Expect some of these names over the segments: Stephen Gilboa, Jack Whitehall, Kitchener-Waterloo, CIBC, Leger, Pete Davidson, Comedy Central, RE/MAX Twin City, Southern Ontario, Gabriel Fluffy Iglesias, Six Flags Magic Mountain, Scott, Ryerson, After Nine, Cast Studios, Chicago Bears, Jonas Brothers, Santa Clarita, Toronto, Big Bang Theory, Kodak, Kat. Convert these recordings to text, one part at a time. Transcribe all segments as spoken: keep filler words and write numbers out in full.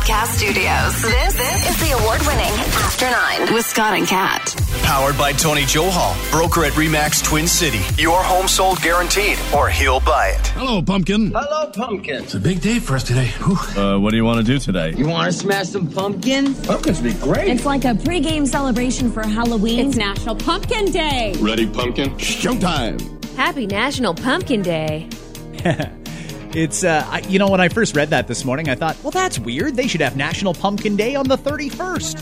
at Cast Studios. This, this is the award-winning After Nine with Scott and Kat. Powered by Tony Johal, broker at RE/MAX Twin City. Your home sold guaranteed, or he'll buy it. Hello, Pumpkin. Hello, Pumpkin. It's a big day for us today. Uh, what do you want to do today? You want to smash some pumpkins? Pumpkins would be great. It's like a pre-game celebration for Halloween. It's National Pumpkin Day. Ready, Pumpkin? Showtime. Happy National Pumpkin Day. It's, uh, I, you know, when I first read that this morning, I thought, well, that's weird. They should have National Pumpkin Day on the thirty-first.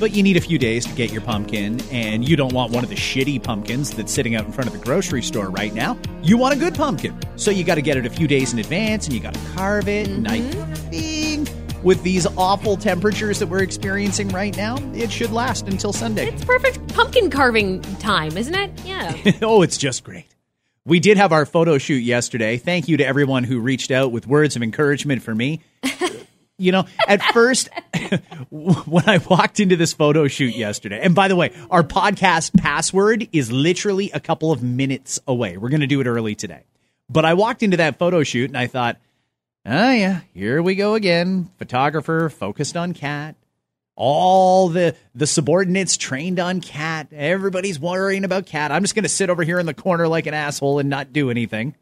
But you need a few days to get your pumpkin, and you don't want one of the shitty pumpkins that's sitting out in front of the grocery store right now. You want a good pumpkin. So you got to get it a few days in advance, and you got to carve it. Mm-hmm. And I think with these awful temperatures that we're experiencing right now, it should last until Sunday. It's perfect pumpkin carving time, isn't it? Yeah. Oh, it's just great. We did have our photo shoot yesterday. Thank you to everyone who reached out with words of encouragement for me. You know, at first, when I walked into this photo shoot yesterday, and by the way, our podcast password is literally a couple of minutes away. We're going to do it early today. But I walked into that photo shoot and I thought, oh yeah, here we go again. Photographer focused on Kat. All the, the subordinates trained on Kat. Everybody's worrying about Kat. I'm just going to sit over here in the corner like an asshole and not do anything.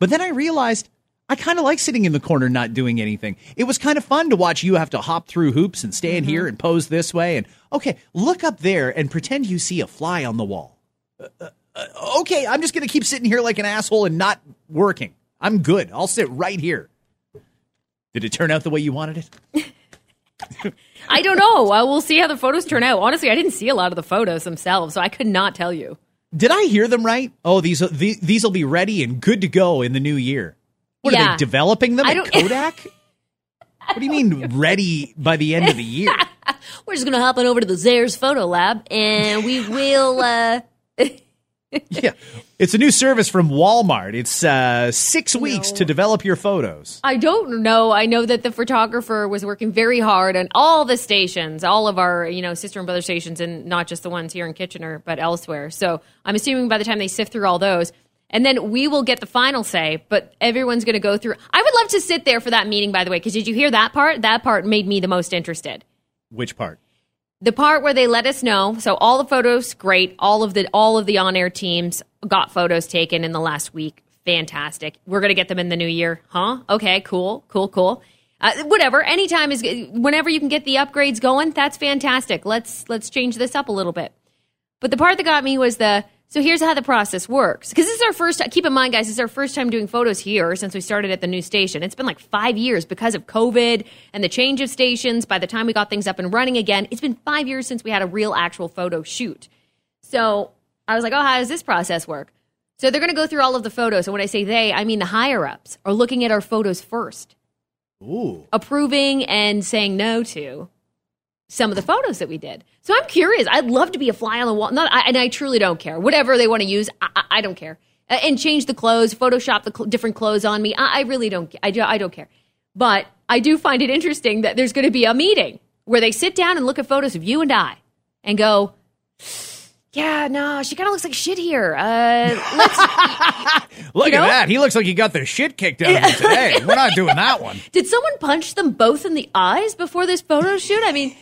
But then I realized I kind of like sitting in the corner not doing anything. It was kind of fun to watch you have to hop through hoops and stand mm-hmm. here and pose this way. And, okay, look up there and pretend you see a fly on the wall. Uh, uh, uh, okay, I'm just going to keep sitting here like an asshole and not working. I'm good. I'll sit right here. Did it turn out the way you wanted it? I don't know. Uh, we'll see how the photos turn out. Honestly, I didn't see a lot of the photos themselves, so I could not tell you. Did I hear them right? Oh, these these, these will be ready and good to go in the new year. What, yeah. Are they developing them at Kodak? What do you mean ready by the end of the year? We're just going to hop on over to the Zayre's Photo Lab, and we will... Uh... Yeah, it's a new service from Walmart. It's uh, six weeks no. to develop your photos. I don't know. I know that the photographer was working very hard on all the stations, all of our, you know, sister and brother stations, and not just the ones here in Kitchener, but elsewhere. So I'm assuming by the time they sift through all those, and then we will get the final say, but everyone's going to go through. I would love to sit there for that meeting, by the way, because did you hear that part? That part made me the most interested. Which part? The part where they let us know, so all the photos, great. All of the all of the on-air teams got photos taken in the last week. Fantastic. We're going to get them in the new year. Huh? Okay, cool, cool, cool. Uh, whatever, anytime is whenever you can get the upgrades going, that's fantastic. Let's let's change this up a little bit. But the part that got me was the, so here's how the process works. Because this is our first, keep in mind, guys, this is our first time doing photos here since we started at the new station. It's been like five years because of COVID and the change of stations. By the time we got things up and running again, it's been five years since we had a real actual photo shoot. So I was like, oh, how does this process work? So they're going to go through all of the photos. And when I say they, I mean the higher-ups are looking at our photos first. Ooh. Approving and saying no to some of the photos that we did. So I'm curious. I'd love to be a fly on the wall. Not, I, and I truly don't care. Whatever they want to use, I, I, I don't care. And change the clothes, Photoshop the cl- different clothes on me. I, I really don't. I, do, I don't care. But I do find it interesting that there's going to be a meeting where they sit down and look at photos of you and I and go, yeah, no, she kind of looks like shit here. Uh, let's look you know? at that. He looks like he got the shit kicked out of him today. We're not doing that one. Did someone punch them both in the eyes before this photo shoot? I mean,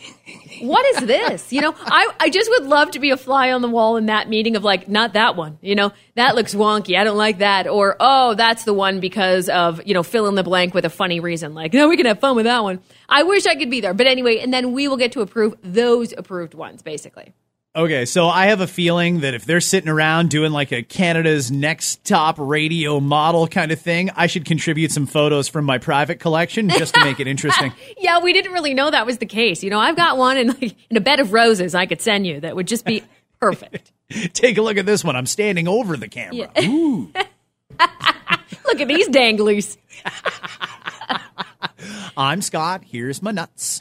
what is this? You know, I, I just would love to be a fly on the wall in that meeting of like, not that one. You know, that looks wonky. I don't like that. Or, oh, that's the one because of, you know, fill in the blank with a funny reason. Like, no, we can have fun with that one. I wish I could be there. But anyway, and then we will get to approve those approved ones, basically. Okay, so I have a feeling that if they're sitting around doing like a Canada's Next Top Radio Model kind of thing, I should contribute some photos from my private collection just to make it interesting. Yeah, we didn't really know that was the case. You know, I've got one in, like, in a bed of roses I could send you that would just be perfect. Take a look at this one. I'm standing over the camera. Yeah. Ooh. Look at these danglies. I'm Scott. Here's my nuts.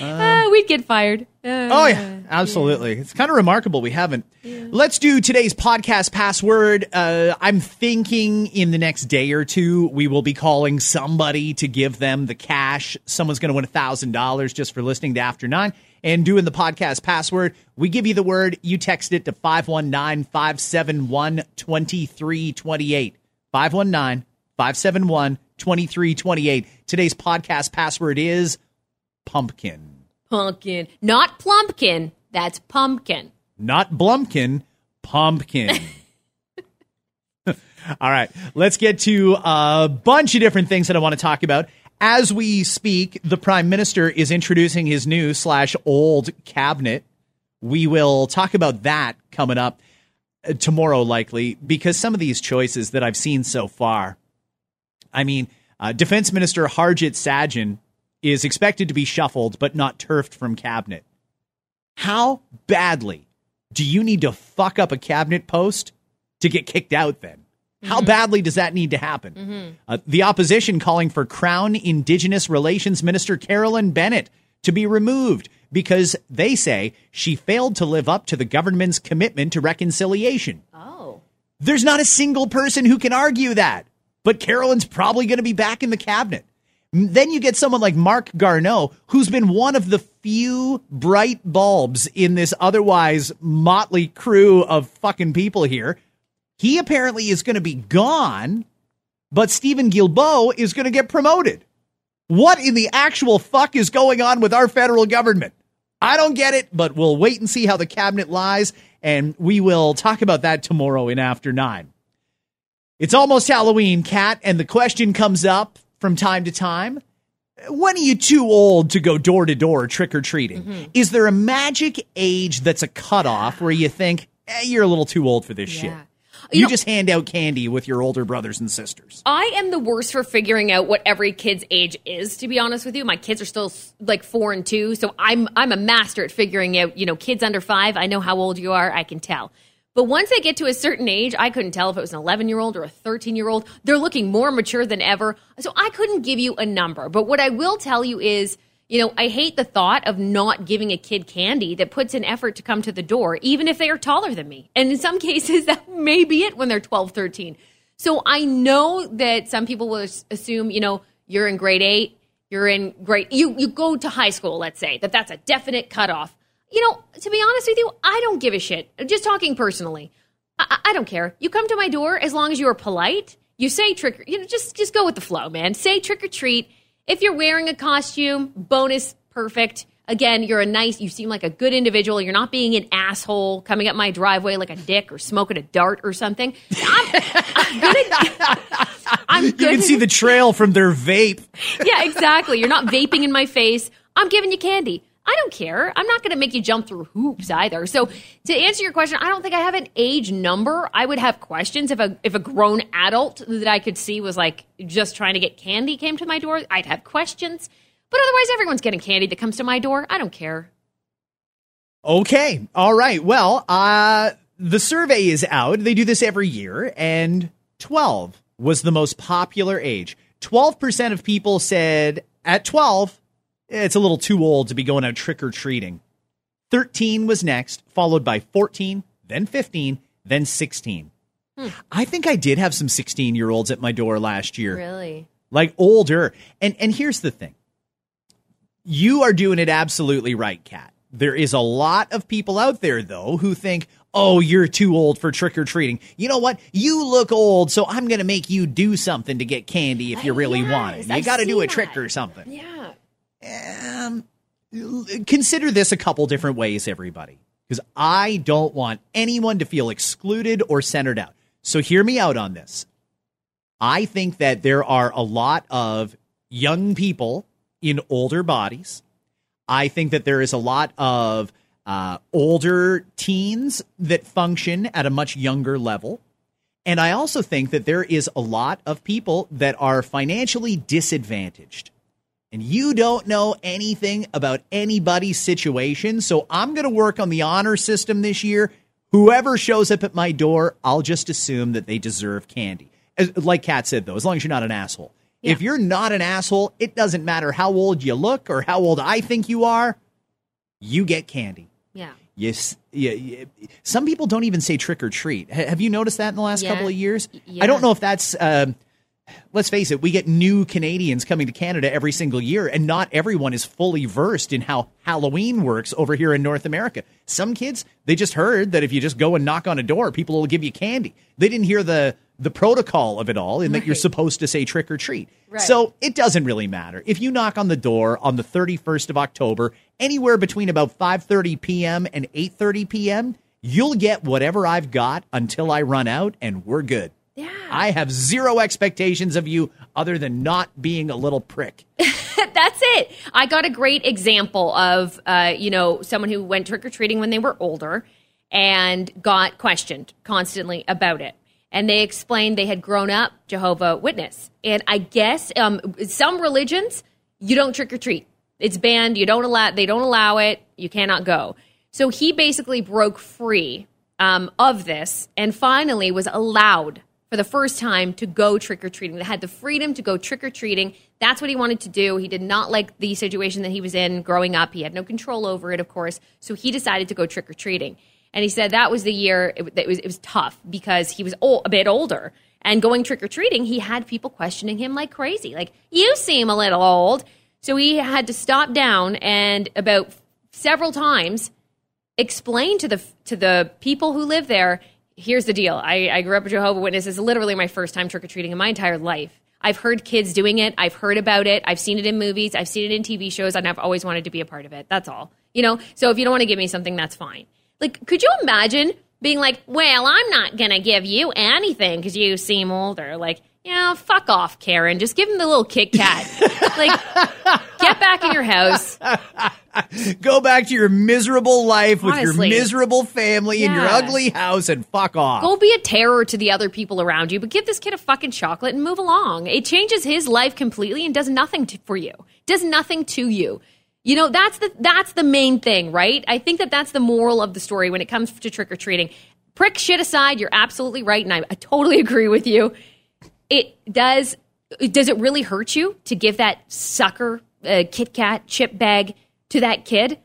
Um, uh, we'd get fired. Uh, oh, yeah, absolutely. Yeah. It's kind of remarkable we haven't. Yeah. Let's do today's podcast password. Uh, I'm thinking in the next day or two, we will be calling somebody to give them the cash. Someone's going to win one thousand dollars just for listening to After Nine and doing the podcast password. We give you the word. You text it to five one nine, five seven one, two three two eight. five one nine, five seven one, two three two eight. twenty-three twenty-eight. Today's podcast password is pumpkin. Pumpkin. Not plumpkin. That's pumpkin. Not blumpkin. Pumpkin. All right. Let's get to a bunch of different things that I want to talk about. As we speak, the Prime Minister is introducing his new slash old cabinet. We will talk about that coming up tomorrow, likely, because some of these choices that I've seen so far. I mean, uh, Defense Minister Harjit Sajjan is expected to be shuffled, but not turfed from cabinet. How badly do you need to fuck up a cabinet post to get kicked out then? How mm-hmm. badly does that need to happen? Mm-hmm. Uh, the opposition calling for Crown Indigenous Relations Minister Carolyn Bennett to be removed because they say she failed to live up to the government's commitment to reconciliation. Oh. There's not a single person who can argue that, but Carolyn's probably going to be back in the cabinet. Then you get someone like Mark Garneau, who's been one of the few bright bulbs in this otherwise motley crew of fucking people here. He apparently is going to be gone, but Stephen Gilboa is going to get promoted. What in the actual fuck is going on with our federal government? I don't get it, but we'll wait and see how the cabinet lies, and we will talk about that tomorrow in After Nine. It's almost Halloween, Kat, and the question comes up from time to time, when are you too old to go door to door trick or treating? Mm-hmm. Is there a magic age that's a cutoff where you think, eh, you're a little too old for this yeah. shit? You, you know, just hand out candy with your older brothers and sisters. I am the worst for figuring out what every kid's age is, to be honest with you. My kids are still like four and two, so I'm I'm a master at figuring out, you know, kids under five. I know how old you are. I can tell. But once they get to a certain age, I couldn't tell if it was an eleven-year-old or a thirteen-year-old. They're looking more mature than ever. So I couldn't give you a number. But what I will tell you is, you know, I hate the thought of not giving a kid candy that puts in effort to come to the door, even if they are taller than me. And in some cases, that may be it when they're twelve, thirteen. So I know that some people will assume, you know, you're in grade eight, you're in grade, you, you go to high school, let's say, that that's a definite cutoff. You know, to be honest with you, I don't give a shit. Just talking personally, I, I don't care. You come to my door as long as you are polite. You say trick, you know, just just go with the flow, man. Say trick or treat. If you're wearing a costume, bonus, perfect. Again, you're a nice, you seem like a good individual. You're not being an asshole coming up my driveway like a dick or smoking a dart or something. I'm, I'm gonna, I'm you can see the trail from their vape. Yeah, exactly. You're not vaping in my face. I'm giving you candy. I don't care. I'm not going to make you jump through hoops either. So to answer your question, I don't think I have an age number. I would have questions if a if a grown adult that I could see was like just trying to get candy came to my door. I'd have questions. But otherwise, everyone's getting candy that comes to my door. I don't care. Okay. All right. Well, uh, the survey is out. They do this every year. And twelve was the most popular age. twelve percent of people said at twelve, it's a little too old to be going out trick-or-treating. thirteen was next, followed by fourteen, then fifteen, then sixteen. Hmm. I think I did have some sixteen-year-olds at my door last year. Really? Like older. And and here's the thing. You are doing it absolutely right, Kat. There is a lot of people out there, though, who think, oh, you're too old for trick-or-treating. You know what? You look old, so I'm going to make you do something to get candy if you I, really yes, want it. You got to do a that. trick or something. Yeah. Um, consider this a couple different ways, everybody, because I don't want anyone to feel excluded or centered out. So hear me out on this. I think that there are a lot of young people in older bodies. I think that there is a lot of uh, older teens that function at a much younger level. And I also think that there is a lot of people that are financially disadvantaged. And you don't know anything about anybody's situation, so I'm going to work on the honor system this year. Whoever shows up at my door, I'll just assume that they deserve candy. As, like Kat said, though, as long as you're not an asshole. Yeah. If you're not an asshole, it doesn't matter how old you look or how old I think you are. You get candy. Yeah. Yes. Yeah, yeah. Some people don't even say trick or treat. Have you noticed that in the last yeah. couple of years? Yeah. I don't know if that's... Um, Let's face it, we get new Canadians coming to Canada every single year, and not everyone is fully versed in how Halloween works over here in North America. Some kids, they just heard that if you just go and knock on a door, people will give you candy. They didn't hear the the protocol of it all in that right. you're supposed to say trick or treat. Right. So it doesn't really matter. If you knock on the door on the thirty-first of October, anywhere between about five thirty p.m. and eight thirty p.m., you'll get whatever I've got until I run out, and we're good. Yeah. I have zero expectations of you other than not being a little prick. That's it. I got a great example of, uh, you know, someone who went trick-or-treating when they were older and got questioned constantly about it. And they explained they had grown up Jehovah's Witness. And I guess um, some religions, you don't trick-or-treat. It's banned. You don't allow. They don't allow it. You cannot go. So he basically broke free um, of this and finally was allowed for the first time to go trick-or-treating. They had the freedom to go trick-or-treating. That's what he wanted to do. He did not like the situation that he was in growing up. He had no control over it, of course. So he decided to go trick-or-treating. And he said that was the year it, it was it was tough because he was old, a bit older. And going trick-or-treating, he had people questioning him like crazy. Like, you seem a little old. So he had to stop down and about several times explain to the to the people who live there, here's the deal. I, I grew up a Jehovah's Witness. It's literally my first time trick-or-treating in my entire life. I've heard kids doing it. I've heard about it. I've seen it in movies. I've seen it in T V shows. And I've always wanted to be a part of it. That's all. You know, so if you don't want to give me something, that's fine. Like, could you imagine being like, well, I'm not going to give you anything because you seem older. Like, you know, fuck off, Karen. Just give him the little Kit Kat. Like, get back in your house. Go back to your miserable life Honestly. with your miserable family yeah. and your ugly house and fuck off. Go be a terror to the other people around you, but give this kid a fucking chocolate and move along. It changes his life completely and does nothing to, for you. Does nothing to you. You know, that's the that's the main thing, right? I think that that's the moral of the story when it comes to trick-or-treating. Prick shit aside, you're absolutely right, and I, I totally agree with you. It does, does it really hurt you to give that sucker uh, Kit Kat chip bag to that kid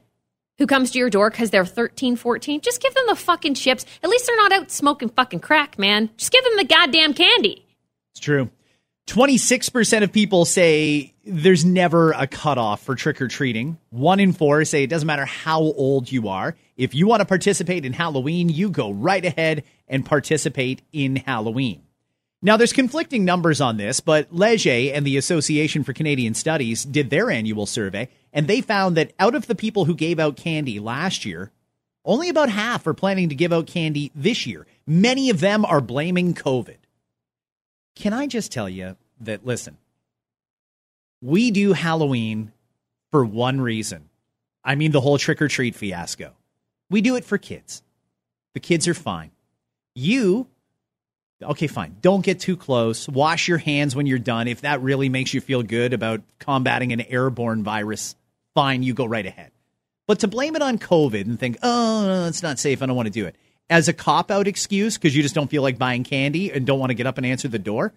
who comes to your door because they're thirteen, fourteen? Just give them the fucking chips. At least they're not out smoking fucking crack, man. Just give them the goddamn candy. It's true. twenty-six percent of people say there's never a cutoff for trick-or-treating. One in four say it doesn't matter how old you are. If you want to participate in Halloween, you go right ahead and participate in Halloween. Now, there's conflicting numbers on this, but Leger and the Association for Canadian Studies did their annual survey, and they found that out of the people who gave out candy last year, only about half are planning to give out candy this year. Many of them are blaming COVID. Can I just tell you that, listen, we do Halloween for one reason. I mean, the whole trick-or-treat fiasco. We do it for kids. The kids are fine. You... Okay, fine. Don't get too close. Wash your hands when you're done. If that really makes you feel good about combating an airborne virus, fine, you go right ahead. But to blame it on COVID and think, oh, no, it's not safe, I don't want to do it, as a cop-out excuse because you just don't feel like buying candy and don't want to get up and answer the door,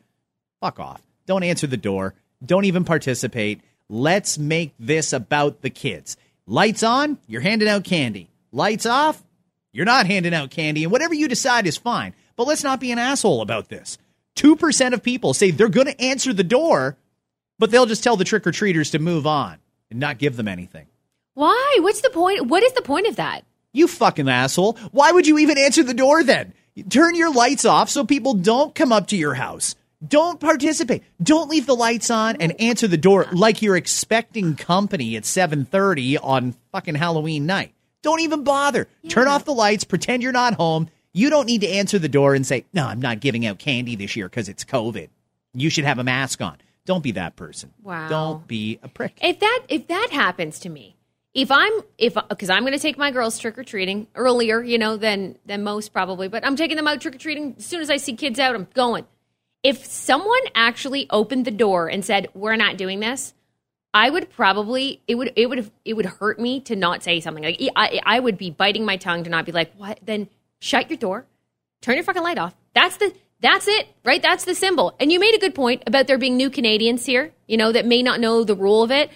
fuck off. Don't answer the door. Don't even participate. Let's make this about the kids. Lights on, you're handing out candy. Lights off, you're not handing out candy. And whatever you decide is fine. But let's not be an asshole about this. two percent of people say they're going to answer the door, but they'll just tell the trick-or-treaters to move on and not give them anything. Why? What's the point? What is the point of that? You fucking asshole. Why would you even answer the door then? Turn your lights off so people don't come up to your house. Don't participate. Don't leave the lights on and answer the door like you're expecting company at seven thirty on fucking Halloween night. Don't even bother. Yeah. Turn off the lights. Pretend you're not home. You don't need to answer the door and say, no, I'm not giving out candy this year because it's COVID. You should have a mask on. Don't be that person. Wow. Don't be a prick. If that if that happens to me, if I'm if because I'm going to take my girls trick-or-treating earlier, you know, than than most probably. But I'm taking them out trick-or-treating. As soon as I see kids out, I'm going. If someone actually opened the door and said, we're not doing this, I would probably, it would it would it would hurt me to not say something. Like I, I would be biting my tongue to not be like, what then? Shut your door. Turn your fucking light off. That's the that's it, right? That's the symbol. And you made a good point about there being new Canadians here, you know, that may not know the rule of it.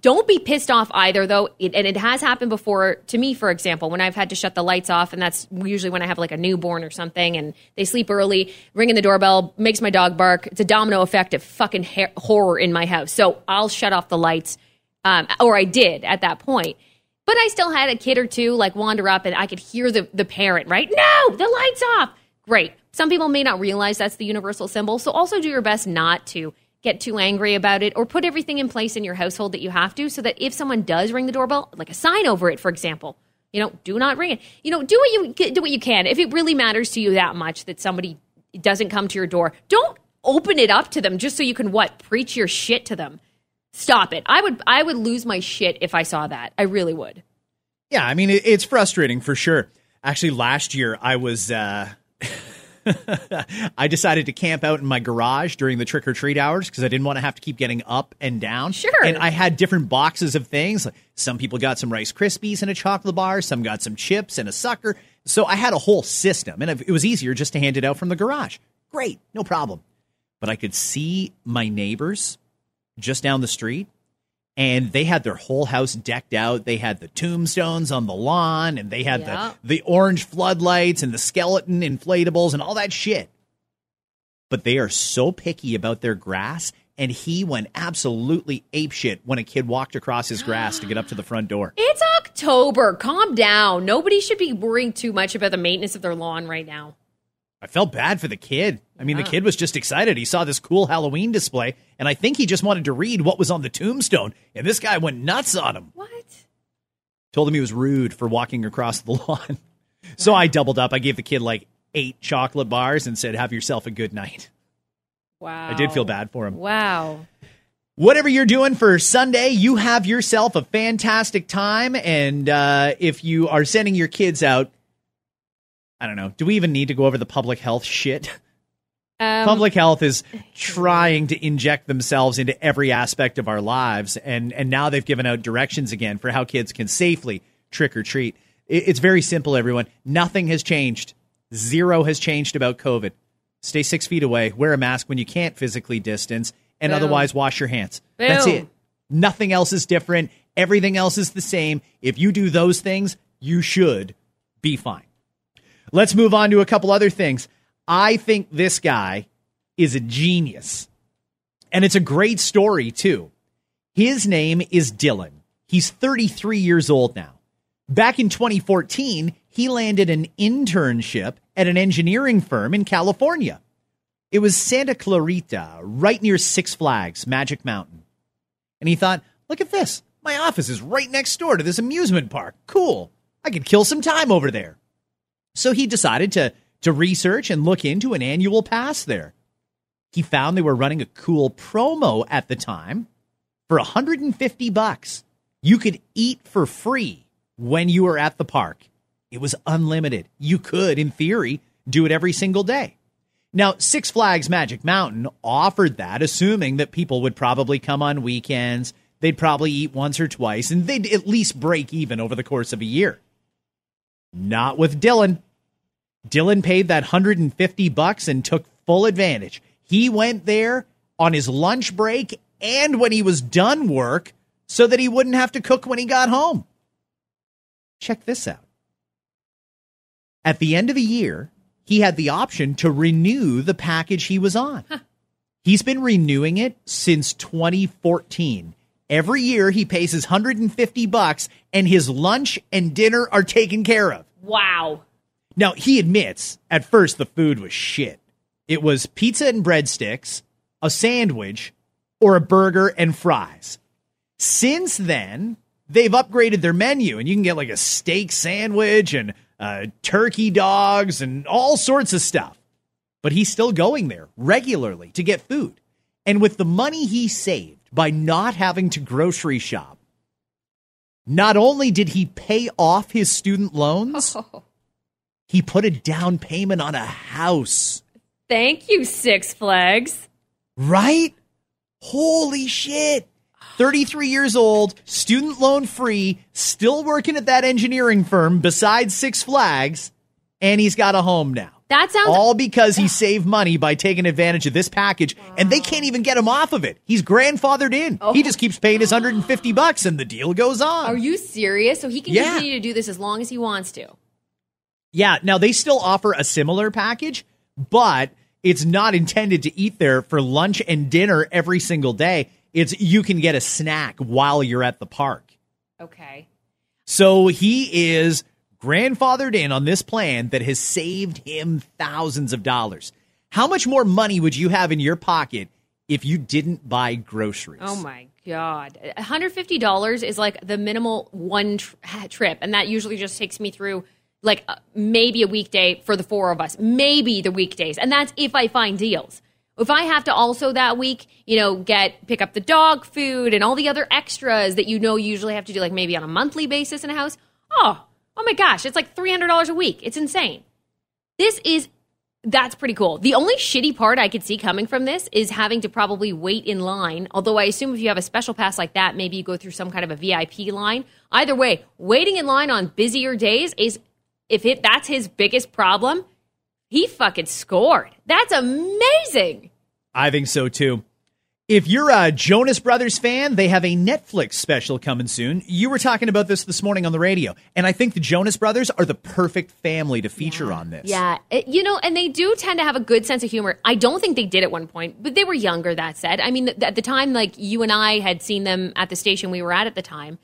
Don't be pissed off either, though. It, and it has happened before to me, for example, when I've had to shut the lights off. And that's usually when I have like a newborn or something and they sleep early. Ringing the doorbell makes my dog bark. It's a domino effect of fucking ha- horror in my house. So I'll shut off the lights, um, or I did at that point. But I still had a kid or two like wander up and I could hear the, the parent, right? No, the light's off. great. Some people may not realize that's the universal symbol. So also do your best not to get too angry about it, or put everything in place in your household that you have to, so that if someone does ring the doorbell, like a sign over it, for example, you know, do not ring it. You know, do what you do what you can. If it really matters to you that much that somebody doesn't come to your door, don't open it up to them just so you can what? Preach your shit to them. Stop it. I would I would lose my shit if I saw that. I really would. Yeah, I mean, it, it's frustrating for sure. Actually, last year I was. Uh... I decided to camp out in my garage during the trick-or-treat hours because I didn't want to have to keep getting up and down. Sure. And I had different boxes of things. Some people got some Rice Krispies and a chocolate bar. Some got some chips and a sucker. So I had a whole system, and it was easier just to hand it out from the garage. Great. No problem. But I could see my neighbors just down the street, and they had their whole house decked out. They had the tombstones on the lawn, and they had yeah. the, the orange floodlights and the skeleton inflatables and all that shit. But they are so picky about their grass, and he went absolutely apeshit when a kid walked across his grass to get up to the front door. It's October. Calm down. Nobody should be worrying too much about the maintenance of their lawn right now. I felt bad for the kid. I mean, yeah. the kid was just excited. He saw this cool Halloween display, and I think he just wanted to read what was on the tombstone, and this guy went nuts on him. What? Told him he was rude for walking across the lawn. What? So I doubled up. I gave the kid like eight chocolate bars and said, have yourself a good night. Wow. I did feel bad for him. Wow. Whatever you're doing for Sunday, you have yourself a fantastic time, and uh, if you are sending your kids out, I don't know. Do we even need to go over the public health shit? Um, public health is trying to inject themselves into every aspect of our lives. And, and now they've given out directions again for how kids can safely trick or treat. It, it's very simple, everyone. Nothing has changed. Zero has changed about COVID. Stay six feet away. Wear a mask when you can't physically distance. And Boom. Otherwise, wash your hands. Boom. That's it. Nothing else is different. Everything else is the same. If you do those things, you should be fine. Let's move on to a couple other things. I think this guy is a genius. And it's a great story, too. His name is Dylan. He's thirty-three years old now. Back in twenty fourteen, he landed an internship at an engineering firm in California. It was Santa Clarita, right near Six Flags Magic Mountain. And he thought, look at this. My office is right next door to this amusement park. Cool. I could kill some time over there. So he decided to, to research and look into an annual pass there. He found they were running a cool promo at the time for one hundred fifty bucks. You could eat for free when you were at the park. It was unlimited. You could, in theory, do it every single day. Now, Six Flags Magic Mountain offered that, assuming that people would probably come on weekends. They'd probably eat once or twice, and they'd at least break even over the course of a year. Not with Dylan. Dylan paid that one hundred fifty bucks and took full advantage. He went there on his lunch break and when he was done work so that he wouldn't have to cook when he got home. Check this out. At the end of the year, he had the option to renew the package he was on. Huh. He's been renewing it since twenty fourteen. Every year, he pays his one hundred fifty bucks, and his lunch and dinner are taken care of. Wow. Now, he admits, at first, the food was shit. It was pizza and breadsticks, a sandwich, or a burger and fries. Since then, they've upgraded their menu, and you can get, like, a steak sandwich and uh, turkey dogs and all sorts of stuff. But he's still going there regularly to get food. And with the money he saved, by not having to grocery shop, not only did he pay off his student loans, oh. he put a down payment on a house. Thank you, Six Flags. Right? Holy shit. thirty-three years old, student loan free, still working at that engineering firm besides Six Flags, and he's got a home now. That sounds all because he saved money by taking advantage of this package, wow. and they can't even get him off of it. He's grandfathered in. Oh. He just keeps paying his one hundred fifty bucks, and the deal goes on. Are you serious? So he can yeah. continue to do this as long as he wants to. Yeah. Now they still offer a similar package, but it's not intended to eat there for lunch and dinner every single day. It's you can get a snack while you're at the park. Okay. So he is grandfathered in on this plan that has saved him thousands of dollars. How much more money would you have in your pocket if you didn't buy groceries? Oh, my God. one hundred fifty dollars is like the minimal one tri- trip, and that usually just takes me through like uh, maybe a weekday for the four of us, maybe the weekdays, and that's if I find deals. If I have to also that week, you know, get pick up the dog food and all the other extras that you know you usually have to do like maybe on a monthly basis in a house, oh, oh my gosh, it's like three hundred dollars a week. It's insane. This is, that's pretty cool. The only shitty part I could see coming from this is having to probably wait in line, although I assume if you have a special pass like that, maybe you go through some kind of a V I P line. Either way, waiting in line on busier days is, if it, that's his biggest problem, he fucking scored. That's amazing. I think so, too. If you're a Jonas Brothers fan, they have a Netflix special coming soon. You were talking about this this morning on the radio, and I think the Jonas Brothers are the perfect family to feature yeah. on this. Yeah, it, you know, and they do tend to have a good sense of humor. I don't think they did at one point, but they were younger, that said. I mean, th- at the time, like, you and I had seen them at the station we were at at the time.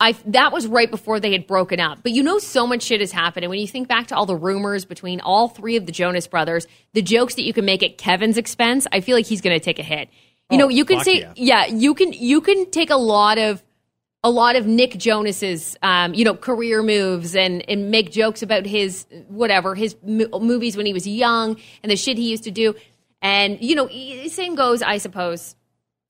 I, that was right before they had broken up. But you know so much shit has happened. And when you think back to all the rumors between all three of the Jonas Brothers, the jokes that you can make at Kevin's expense, I feel like he's going to take a hit. You oh, know, you can say, yeah. yeah, you can you can take a lot of a lot of Nick Jonas's, um, you know, career moves and, and make jokes about his, whatever, his mo- movies when he was young and the shit he used to do. And, you know, same goes, I suppose,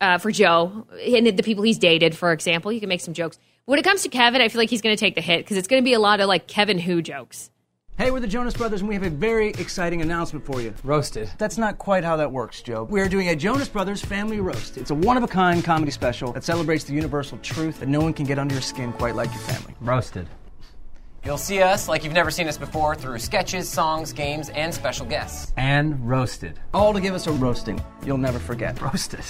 uh, for Joe and the people he's dated, for example. You can make some jokes. When it comes to Kevin, I feel like he's going to take the hit because it's going to be a lot of, like, Kevin Who jokes. Hey, we're the Jonas Brothers, and we have a very exciting announcement for you. Roasted. That's not quite how that works, Joe. We are doing a Jonas Brothers Family Roast. It's a one-of-a-kind comedy special that celebrates the universal truth that no one can get under your skin quite like your family. Roasted. You'll see us like you've never seen us before through sketches, songs, games, and special guests. And roasted. All to give us a roasting you'll never forget. Roasted.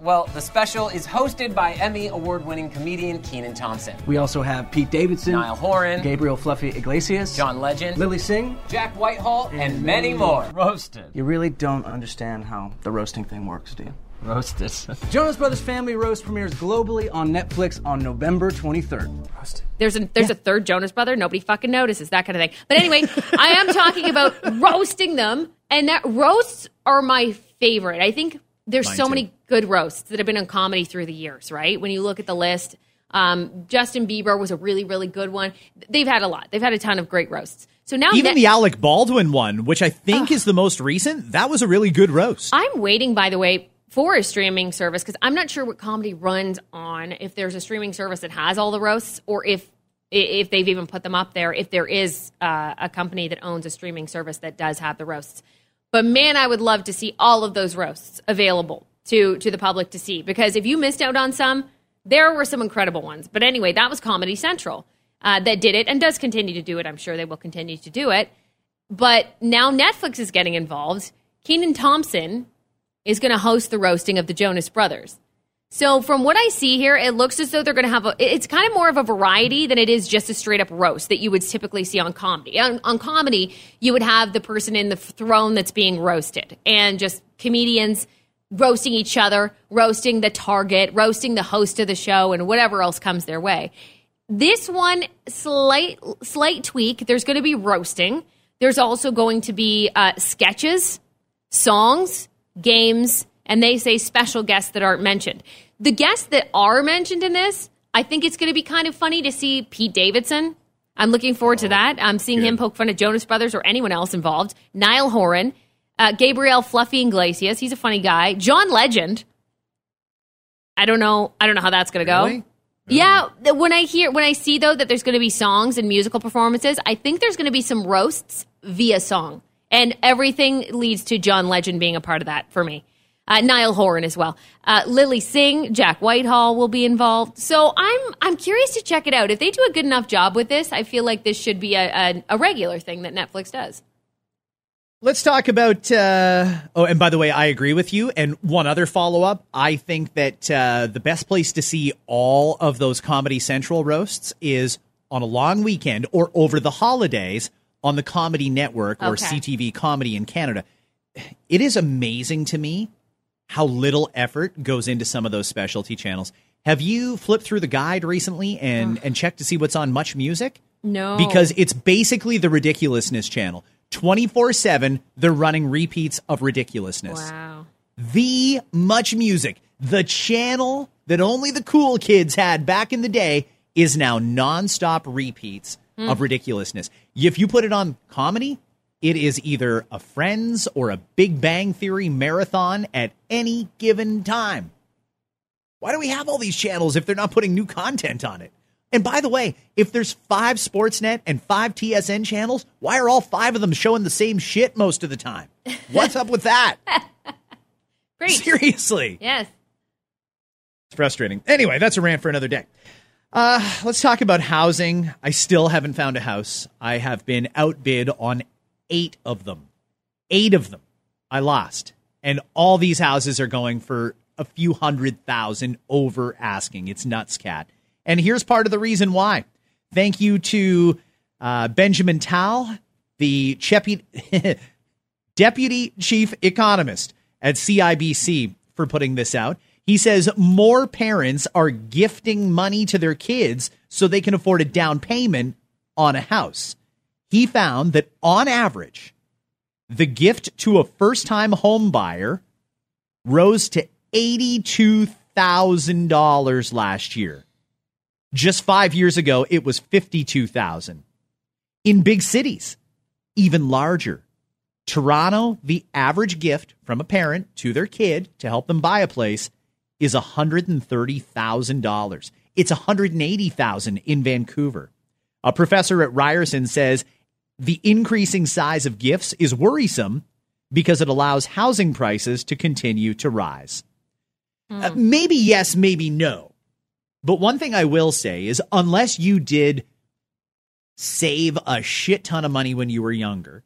Well, the special is hosted by Emmy Award-winning comedian Kenan Thompson. We also have Pete Davidson, Niall Horan, Gabriel Fluffy Iglesias, John Legend, Lily Singh, Jack Whitehall, and, and many more. Roasted. You really don't understand how the roasting thing works, do you? Roasted. Jonas Brothers Family Roast premieres globally on Netflix on November twenty-third. Roasted. There's a there's yeah. a third Jonas Brother. Nobody fucking notices that kind of thing. But anyway, I am talking about roasting them, and that roasts are my favorite. I think. There's Mine so too. many good roasts that have been on comedy through the years, right? When you look at the list, um, Justin Bieber was a really, really good one. They've had a lot. They've had a ton of great roasts. So now Even that- the Alec Baldwin one, which I think Ugh. is the most recent, that was a really good roast. I'm waiting, by the way, for a streaming service because I'm not sure what comedy runs on, if there's a streaming service that has all the roasts or if if they've even put them up there, if there is uh, a company that owns a streaming service that does have the roasts. But, man, I would love to see all of those roasts available to, to the public to see. Because if you missed out on some, there were some incredible ones. But anyway, that was Comedy Central uh, that did it and does continue to do it. I'm sure they will continue to do it. But now Netflix is getting involved. Kenan Thompson is going to host the roasting of the Jonas Brothers. So from what I see here, it looks as though they're going to have a – it's kind of more of a variety than it is just a straight-up roast that you would typically see on comedy. On, on comedy, you would have the person in the throne that's being roasted and just comedians roasting each other, roasting the target, roasting the host of the show, and whatever else comes their way. This one, slight, slight tweak. There's going to be roasting. There's also going to be uh, sketches, songs, games, and they say special guests that aren't mentioned. The guests that are mentioned in this, I think it's going to be kind of funny to see Pete Davidson. I'm looking forward oh, to that. I'm seeing good. him poke fun at Jonas Brothers or anyone else involved. Niall Horan, uh, Gabriel Fluffy Iglesias. He's a funny guy. John Legend. I don't know. I don't know how that's going to go. Really? Really? Yeah. When I hear, when I see though that there's going to be songs and musical performances, I think there's going to be some roasts via song, and everything leads to John Legend being a part of that for me. Uh, Niall Horan as well. Uh, Lily Singh, Jack Whitehall will be involved. So I'm I'm curious to check it out. If they do a good enough job with this, I feel like this should be a, a, a regular thing that Netflix does. Let's talk about... Uh, oh, and by the way, I agree with you. And one other follow-up, I think that uh, the best place to see all of those Comedy Central roasts is on a long weekend or over the holidays on the Comedy Network or okay. C T V Comedy in Canada. It is amazing to me how little effort goes into some of those specialty channels. Have you flipped through the guide recently and, and checked to see what's on Much Music? No. Because it's basically the Ridiculousness channel. twenty-four seven, they're running repeats of Ridiculousness. Wow. The Much Music, the channel that only the cool kids had back in the day, is now nonstop repeats mm. of Ridiculousness. If you put it on comedy, it is either a Friends or a Big Bang Theory marathon at any given time. Why do we have all these channels if they're not putting new content on it? And by the way, if there's five Sportsnet and five T S N channels, why are all five of them showing the same shit most of the time? What's up with that? Great. Seriously. Yes. It's frustrating. Anyway, that's a rant for another day. Uh, let's talk about housing. I still haven't found a house. I have been outbid on eight of them. Eight of them. I lost. And all these houses are going for a few hundred thousand over asking. It's nuts, Kat. And here's part of the reason why. Thank you to uh, Benjamin Tal, the Chepe- Deputy Chief Economist at C I B C, for putting this out. He says more parents are gifting money to their kids so they can afford a down payment on a house. He found that on average, the gift to a first-time home buyer rose to eighty-two thousand dollars last year. Just five years ago, it was fifty-two thousand dollars. In big cities, even larger. Toronto, the average gift from a parent to their kid to help them buy a place is one hundred thirty thousand dollars. It's one hundred eighty thousand dollars in Vancouver. A professor at Ryerson says the increasing size of gifts is worrisome because it allows housing prices to continue to rise. Mm. Uh, maybe yes, maybe no. But one thing I will say is unless you did save a shit ton of money when you were younger,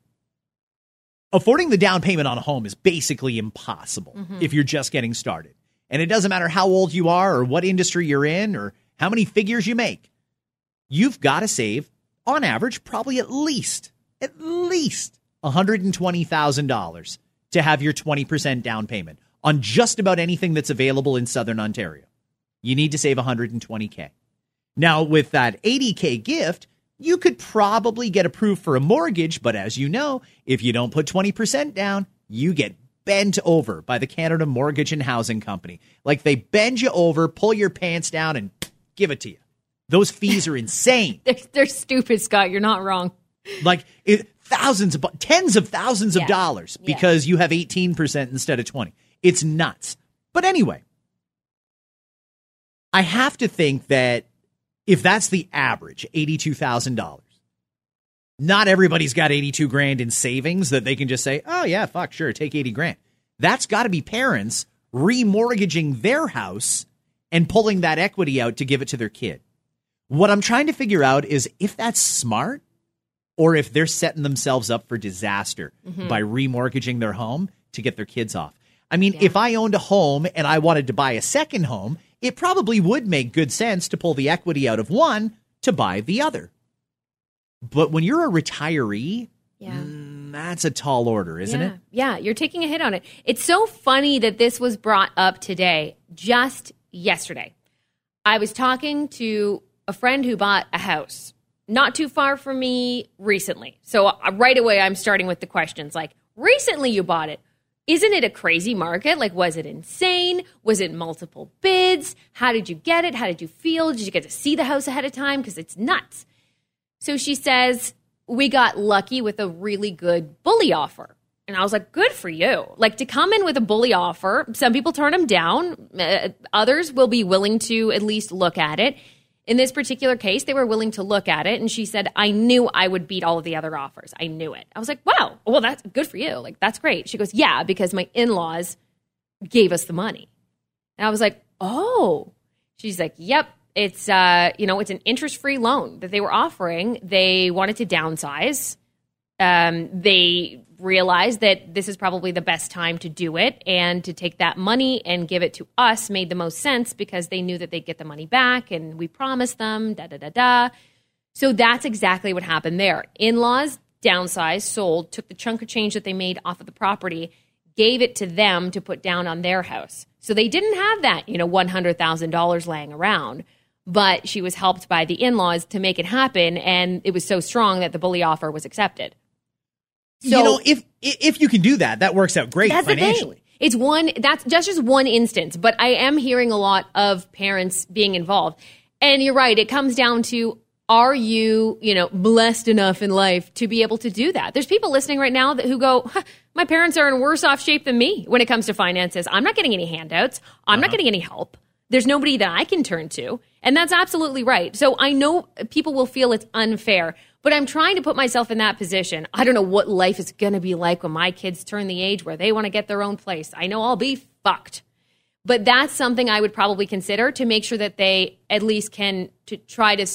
affording the down payment on a home is basically impossible mm-hmm. if you're just getting started. And it doesn't matter how old you are or what industry you're in or how many figures you make. You've got to save, on average, probably at least, at least one hundred twenty thousand dollars to have your twenty percent down payment on just about anything that's available in Southern Ontario. You need to save one hundred twenty thousand dollars. Now, with that eighty thousand dollars gift, you could probably get approved for a mortgage. But as you know, if you don't put twenty percent down, you get bent over by the Canada Mortgage and Housing Company. Like they bend you over, pull your pants down, and give it to you. Those fees are insane. they're, they're stupid, Scott. You're not wrong. Like it, thousands, of, tens of thousands yeah. of dollars because yeah. you have eighteen percent instead of twenty. It's nuts. But anyway, I have to think that if that's the average, eighty-two thousand dollars, not everybody's got eighty-two grand in savings that they can just say, oh, yeah, fuck, sure, take eighty grand. That's got to be parents remortgaging their house and pulling that equity out to give it to their kid. What I'm trying to figure out is if that's smart or if they're setting themselves up for disaster mm-hmm. by remortgaging their home to get their kids off. I mean, yeah. if I owned a home and I wanted to buy a second home, it probably would make good sense to pull the equity out of one to buy the other. But when you're a retiree, yeah. mm, that's a tall order, isn't yeah. it? Yeah, you're taking a hit on it. It's so funny that this was brought up today, just yesterday. I was talking to a friend who bought a house not too far from me recently. So right away, I'm starting with the questions like, recently you bought it. Isn't it a crazy market? Like, was it insane? Was it multiple bids? How did you get it? How did you feel? Did you get to see the house ahead of time? Because it's nuts. So she says, we got lucky with a really good bully offer. And I was like, good for you. Like, to come in with a bully offer, some people turn them down. Uh, others will be willing to at least look at it. In this particular case, they were willing to look at it. And she said, I knew I would beat all of the other offers. I knew it. I was like, wow, well, that's good for you. Like, that's great. She goes, yeah, because my in-laws gave us the money. And I was like, oh. She's like, yep, it's, uh, you know, it's an interest-free loan that they were offering. They wanted to downsize. Um, they realized that this is probably the best time to do it. And to take that money and give it to us made the most sense because they knew that they'd get the money back and we promised them, da, da, da, da. So that's exactly what happened there. In-laws downsized, sold, took the chunk of change that they made off of the property, gave it to them to put down on their house. So they didn't have that, you know, one hundred thousand dollars laying around. but she was helped by the in-laws to make it happen, and it was so strong that the bully offer was accepted. So, you know, if if you can do that, that works out great that's financially. The thing. It's one that's, that's just one instance, but I am hearing a lot of parents being involved. And you're right, it comes down to, are you, you know, blessed enough in life to be able to do that? There's people listening right now that who go, huh, my parents are in worse off shape than me when it comes to finances. I'm not getting any handouts. I'm uh-huh. not getting any help. There's nobody that I can turn to. And that's absolutely right. So I know people will feel it's unfair, but I'm trying to put myself in that position. I don't know what life is going to be like when my kids turn the age where they want to get their own place. I know I'll be fucked. But that's something I would probably consider to make sure that they at least can to try to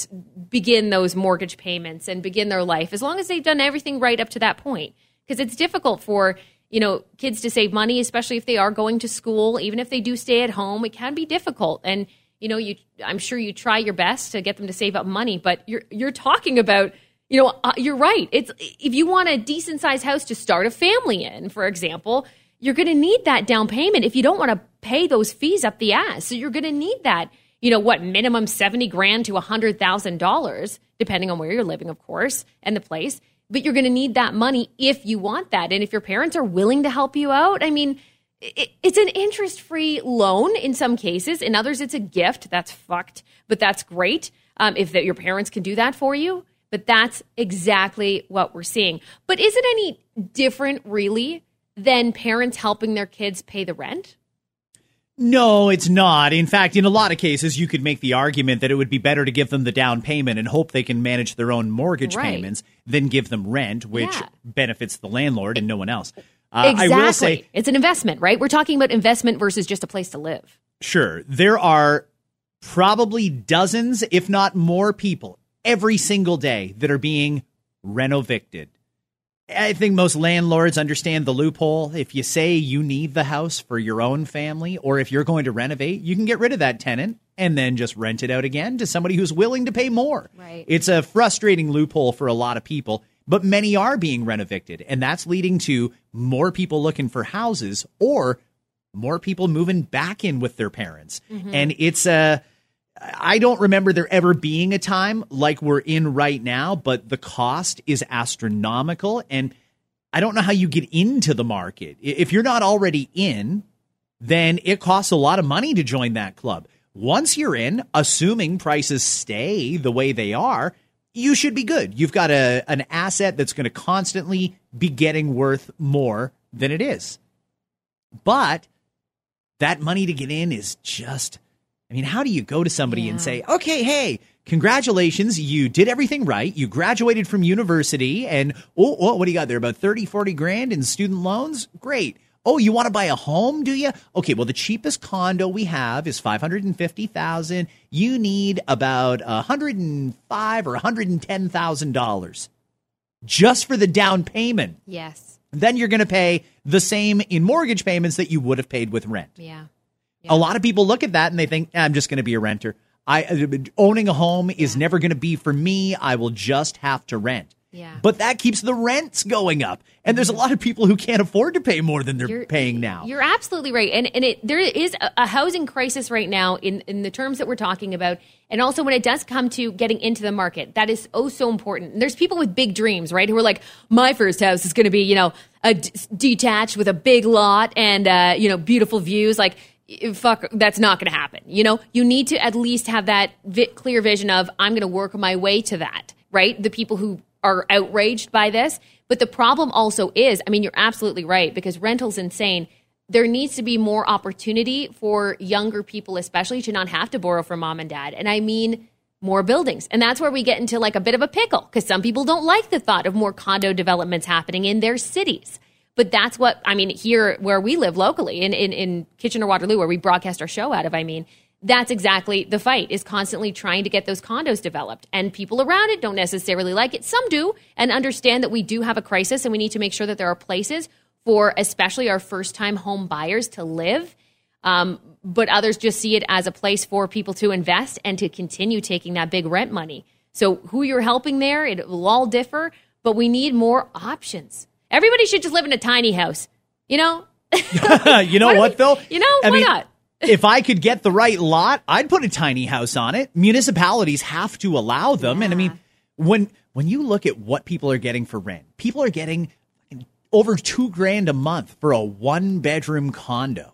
begin those mortgage payments and begin their life, as long as they've done everything right up to that point. Because it's difficult for, you know, kids to save money, especially if they are going to school. Even if they do stay at home, it can be difficult. And, you know, you I'm sure you try your best to get them to save up money, but you're you're talking about... You know, uh, you're right. It's if you want a decent-sized house to start a family in, for example, you're going to need that down payment if you don't want to pay those fees up the ass. So you're going to need that, you know, what, minimum seventy grand to one hundred thousand dollars, depending on where you're living, of course, and the place. But you're going to need that money if you want that. And if your parents are willing to help you out, I mean, it, it's an interest-free loan in some cases. In others, it's a gift. That's fucked, but that's great um, if that your parents can do that for you. But that's exactly what we're seeing. But is it any different, really, than parents helping their kids pay the rent? No, it's not. In fact, in a lot of cases, you could make the argument that it would be better to give them the down payment and hope they can manage their own mortgage right. payments than give them rent, which yeah. benefits the landlord and no one else. Uh, exactly. I will say, it's an investment, right? We're talking about investment versus just a place to live. Sure. There are probably dozens, if not more, people every single day that are being renovicted. I think most landlords understand the loophole. If you say you need the house for your own family, or if you're going to renovate, you can get rid of that tenant and then just rent it out again to somebody who's willing to pay more. Right. It's a frustrating loophole for a lot of people, but many are being renovicted, and that's leading to more people looking for houses or more people moving back in with their parents. Mm-hmm. And it's a... I don't remember there ever being a time like we're in right now, but the cost is astronomical, and I don't know how you get into the market. If you're not already in, then it costs a lot of money to join that club. Once you're in, assuming prices stay the way they are, you should be good. You've got a an asset that's going to constantly be getting worth more than it is. But that money to get in is just... I mean, how do you go to somebody yeah. and say, okay, hey, congratulations, you did everything right. You graduated from university, and oh, oh what do you got there? About thirty, forty grand in student loans? Great. Oh, you want to buy a home, do you? Okay, well, the cheapest condo we have is five hundred fifty thousand dollars. You need about one hundred five thousand dollars or one hundred ten thousand dollars just for the down payment. Yes. Then you're going to pay the same in mortgage payments that you would have paid with rent. Yeah. Yeah. A lot of people look at that and they think, I'm just going to be a renter. I owning a home yeah. is never going to be for me. I will just have to rent. Yeah. But that keeps the rents going up. And there's a lot of people who can't afford to pay more than they're you're, paying now. You're absolutely right. And and it there is a, a housing crisis right now in, in the terms that we're talking about. And also when it does come to getting into the market, that is oh so important. And there's people with big dreams, right, who are like, my first house is going to be, you know, a d- detached with a big lot and, uh, you know, beautiful views. Like, fuck, that's not going to happen. You know, you need to at least have that vi- clear vision of, I'm going to work my way to that, right? The people who are outraged by this. But the problem also is, I mean, you're absolutely right, because rental's insane. There needs to be more opportunity for younger people, especially, to not have to borrow from mom and dad. And I mean, more buildings. And that's where we get into like a bit of a pickle, because some people don't like the thought of more condo developments happening in their cities. But that's what, I mean, here where we live locally, in, in, in Kitchener-Waterloo, where we broadcast our show out of, I mean, that's exactly the fight, is constantly trying to get those condos developed. And people around it don't necessarily like it. Some do, and understand that we do have a crisis, and we need to make sure that there are places for especially our first-time home buyers to live. Um, but others just see it as a place for people to invest and to continue taking that big rent money. So who you're helping there, it will all differ, but we need more options. Everybody should just live in a tiny house, you know? You know what, we, though? You know, I why mean, not? If I could get the right lot, I'd put a tiny house on it. Municipalities have to allow them. Yeah. And I mean, when when you look at what people are getting for rent, people are getting over two grand a month for a one bedroom condo.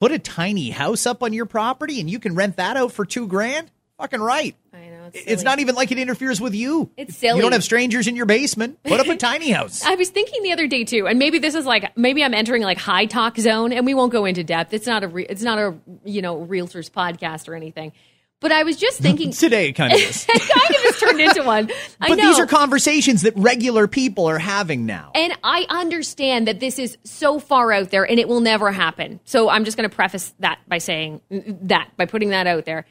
Put a tiny house up on your property and you can rent that out for two grand. Fucking right. I know. It's, it's not even like it interferes with you. It's silly. You don't have strangers in your basement. Put up a tiny house. I was thinking the other day too, and maybe this is like, maybe I'm entering like high talk zone, and we won't go into depth. It's not a, re- it's not a, you know, realtor's podcast or anything. But I was just thinking today, kind of is. It kind of has turned into one. I but know. These are conversations that regular people are having now. And I understand that this is so far out there, and it will never happen. So I'm just going to preface that by saying that, by putting that out there.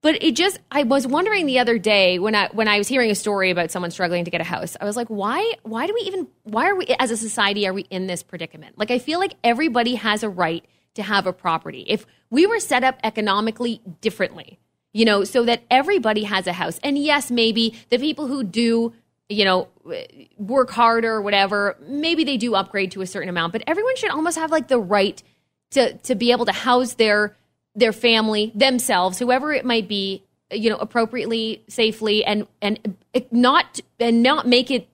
But it just, I was wondering the other day when I when I was hearing a story about someone struggling to get a house, I was like, why why do we even, why are we, as a society, are we in this predicament? Like, I feel like everybody has a right to have a property. If we were set up economically differently, you know, so that everybody has a house. And yes, maybe the people who do, you know, work harder or whatever, maybe they do upgrade to a certain amount, but everyone should almost have like the right to to be able to house their their family, themselves, whoever it might be, you know, appropriately, safely, and and not and not make it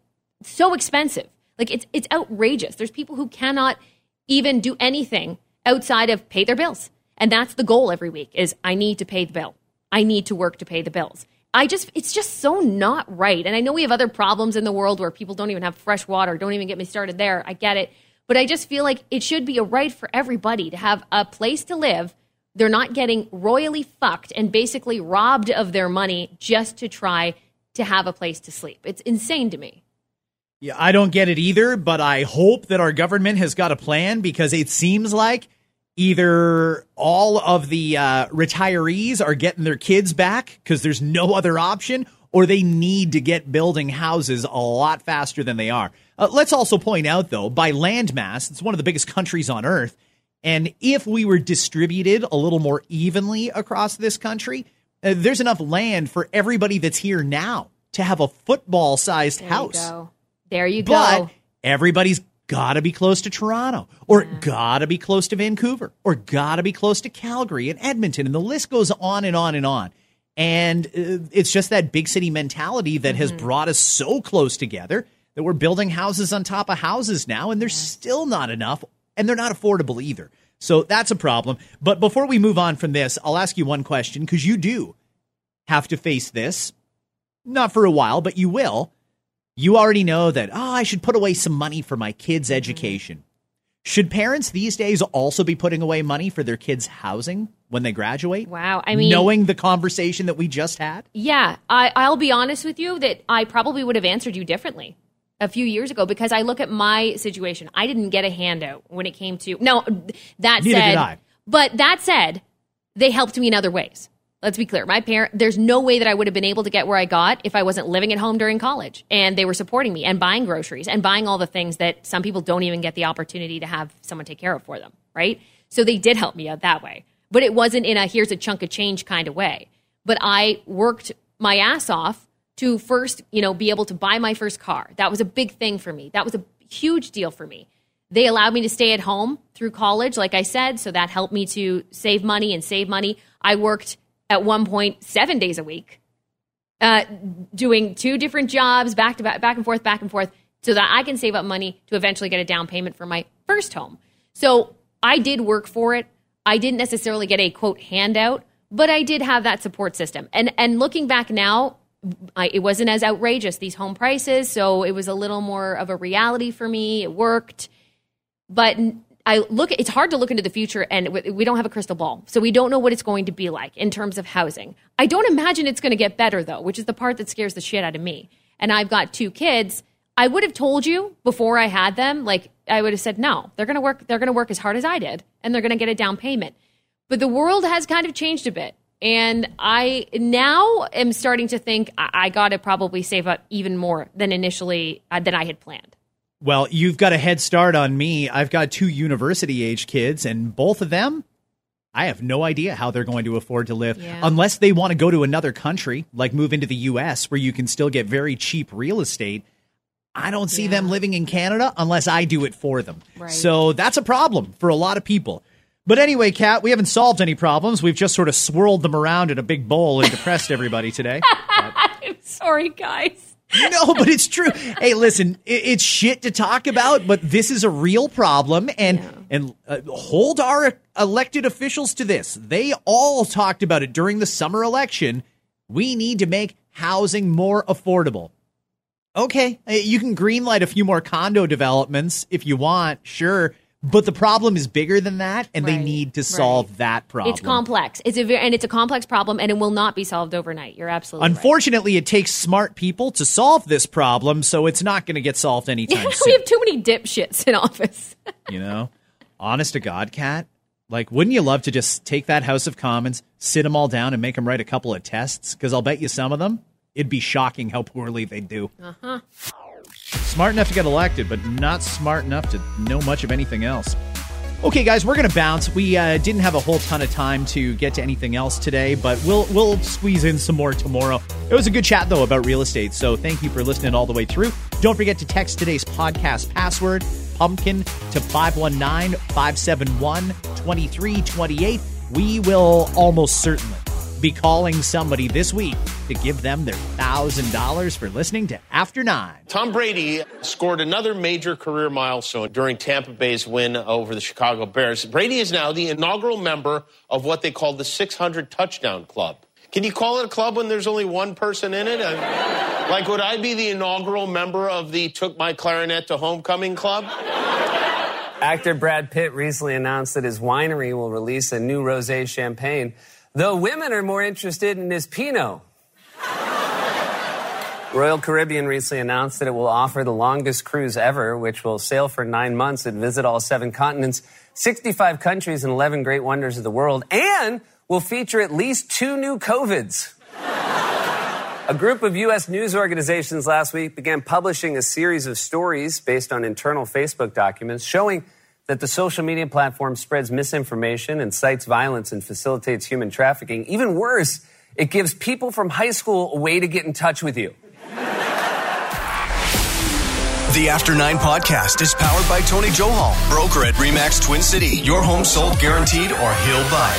so expensive. Like, it's it's outrageous. There's people who cannot even do anything outside of pay their bills. And that's the goal every week is, I need to pay the bill. I need to work to pay the bills. I just, it's just so not right. And I know we have other problems in the world where people don't even have fresh water. Don't even get me started there. I get it. But I just feel like it should be a right for everybody to have a place to live. They're not getting royally fucked and basically robbed of their money just to try to have a place to sleep. It's insane to me. Yeah, I don't get it either, but I hope that our government has got a plan, because it seems like either all of the uh, retirees are getting their kids back because there's no other option, or they need to get building houses a lot faster than they are. Uh, let's also point out, though, by landmass, it's one of the biggest countries on Earth. And if we were distributed a little more evenly across this country, uh, there's enough land for everybody that's here now to have a football-sized there house. You go. There you but go. But everybody's got to be close to Toronto, or yeah. got to be close to Vancouver, or got to be close to Calgary and Edmonton, and the list goes on and on and on. And uh, it's just that big city mentality that mm-hmm. has brought us so close together that we're building houses on top of houses now, and there's yeah. still not enough. And they're not affordable either. So that's a problem. But before we move on from this, I'll ask you one question, because you do have to face this. Not for a while, but you will. You already know that, oh, I should put away some money for my kids' education. Should parents these days also be putting away money for their kids' housing when they graduate? Wow. I mean, knowing the conversation that we just had? Yeah. I, I'll be honest with you that I probably would have answered you differently a few years ago, because I look at my situation. I didn't get a handout when it came to, no, that Neither said, did I. But that said, they helped me in other ways. Let's be clear. My parent, there's no way that I would have been able to get where I got if I wasn't living at home during college, and they were supporting me and buying groceries and buying all the things that some people don't even get the opportunity to have someone take care of for them. Right. So they did help me out that way, but it wasn't in a, here's a chunk of change kind of way. But I worked my ass off to first, you know, be able to buy my first car. That was a big thing for me. That was a huge deal for me. They allowed me to stay at home through college, like I said, so that helped me to save money and save money. I worked at one point seven days a week, uh, doing two different jobs, back to back, back and forth, back and forth, so that I can save up money to eventually get a down payment for my first home. So I did work for it. I didn't necessarily get a, quote, handout, but I did have that support system. And and looking back now, I, it wasn't as outrageous, these home prices, so it was a little more of a reality for me. It worked. But I look, it's hard to look into the future, and w- we don't have a crystal ball, so we don't know what it's going to be like in terms of housing. I don't imagine it's going to get better, though, which is the part that scares the shit out of me. And I've got two kids. I would have told you before I had them, like, I would have said, no, they're going to work, they're going to work as hard as I did, and they're going to get a down payment. But the world has kind of changed a bit. And I now am starting to think I, I got to probably save up even more than initially uh, than I had planned. Well, you've got a head start on me. I've got two university age kids, and both of them, I have no idea how they're going to afford to live yeah. unless they want to go to another country, like move into the U S where you can still get very cheap real estate. I don't see yeah. them living in Canada unless I do it for them. Right. So that's a problem for a lot of people. But anyway, Kat, we haven't solved any problems. We've just sort of swirled them around in a big bowl and depressed everybody today. I'm sorry, guys. No, but it's true. Hey, listen, it, it's shit to talk about, but this is a real problem. And yeah. and uh, hold our elected officials to this. They all talked about it during the summer election. We need to make housing more affordable. Okay, you can greenlight a few more condo developments if you want, sure. But the problem is bigger than that, and right, they need to solve right. that problem. It's complex. It's a, and it's a complex problem, and it will not be solved overnight. You're absolutely Unfortunately, right. it takes smart people to solve this problem, so it's not going to get solved anytime soon. We have too many dipshits in office. You know? Honest to God, Kat, like, wouldn't you love to just take that House of Commons, sit them all down, and make them write a couple of tests? Because I'll bet you some of them, it'd be shocking how poorly they do. Uh-huh. Smart enough to get elected, but not smart enough to know much of anything else. Okay, guys, we're going to bounce. We uh, didn't have a whole ton of time to get to anything else today, but we'll we'll squeeze in some more tomorrow. It was a good chat, though, about real estate, so thank you for listening all the way through. Don't forget to text today's podcast password, Pumpkin, to five one nine, five seven one, two three two eight. We will almost certainly be calling somebody this week to give them their one thousand dollars for listening to After Nine. Tom Brady scored another major career milestone during Tampa Bay's win over the Chicago Bears. Brady is now the inaugural member of what they call the six hundred Touchdown Club. Can you call it a club when there's only one person in it? I mean, like, would I be the inaugural member of the Took My Clarinet to Homecoming Club? Actor Brad Pitt recently announced that his winery will release a new rosé champagne, though women are more interested in his Pinot. Royal Caribbean recently announced that it will offer the longest cruise ever, which will sail for nine months and visit all seven continents, sixty-five countries, and eleven great wonders of the world, and will feature at least two new COVIDs. A group of U S news organizations last week began publishing a series of stories based on internal Facebook documents showing that the social media platform spreads misinformation, incites violence, and facilitates human trafficking. Even worse, it gives people from high school a way to get in touch with you. The After Nine podcast is powered by Tony Johal, broker at RE/MAX Twin City. Your home sold guaranteed or he'll buy.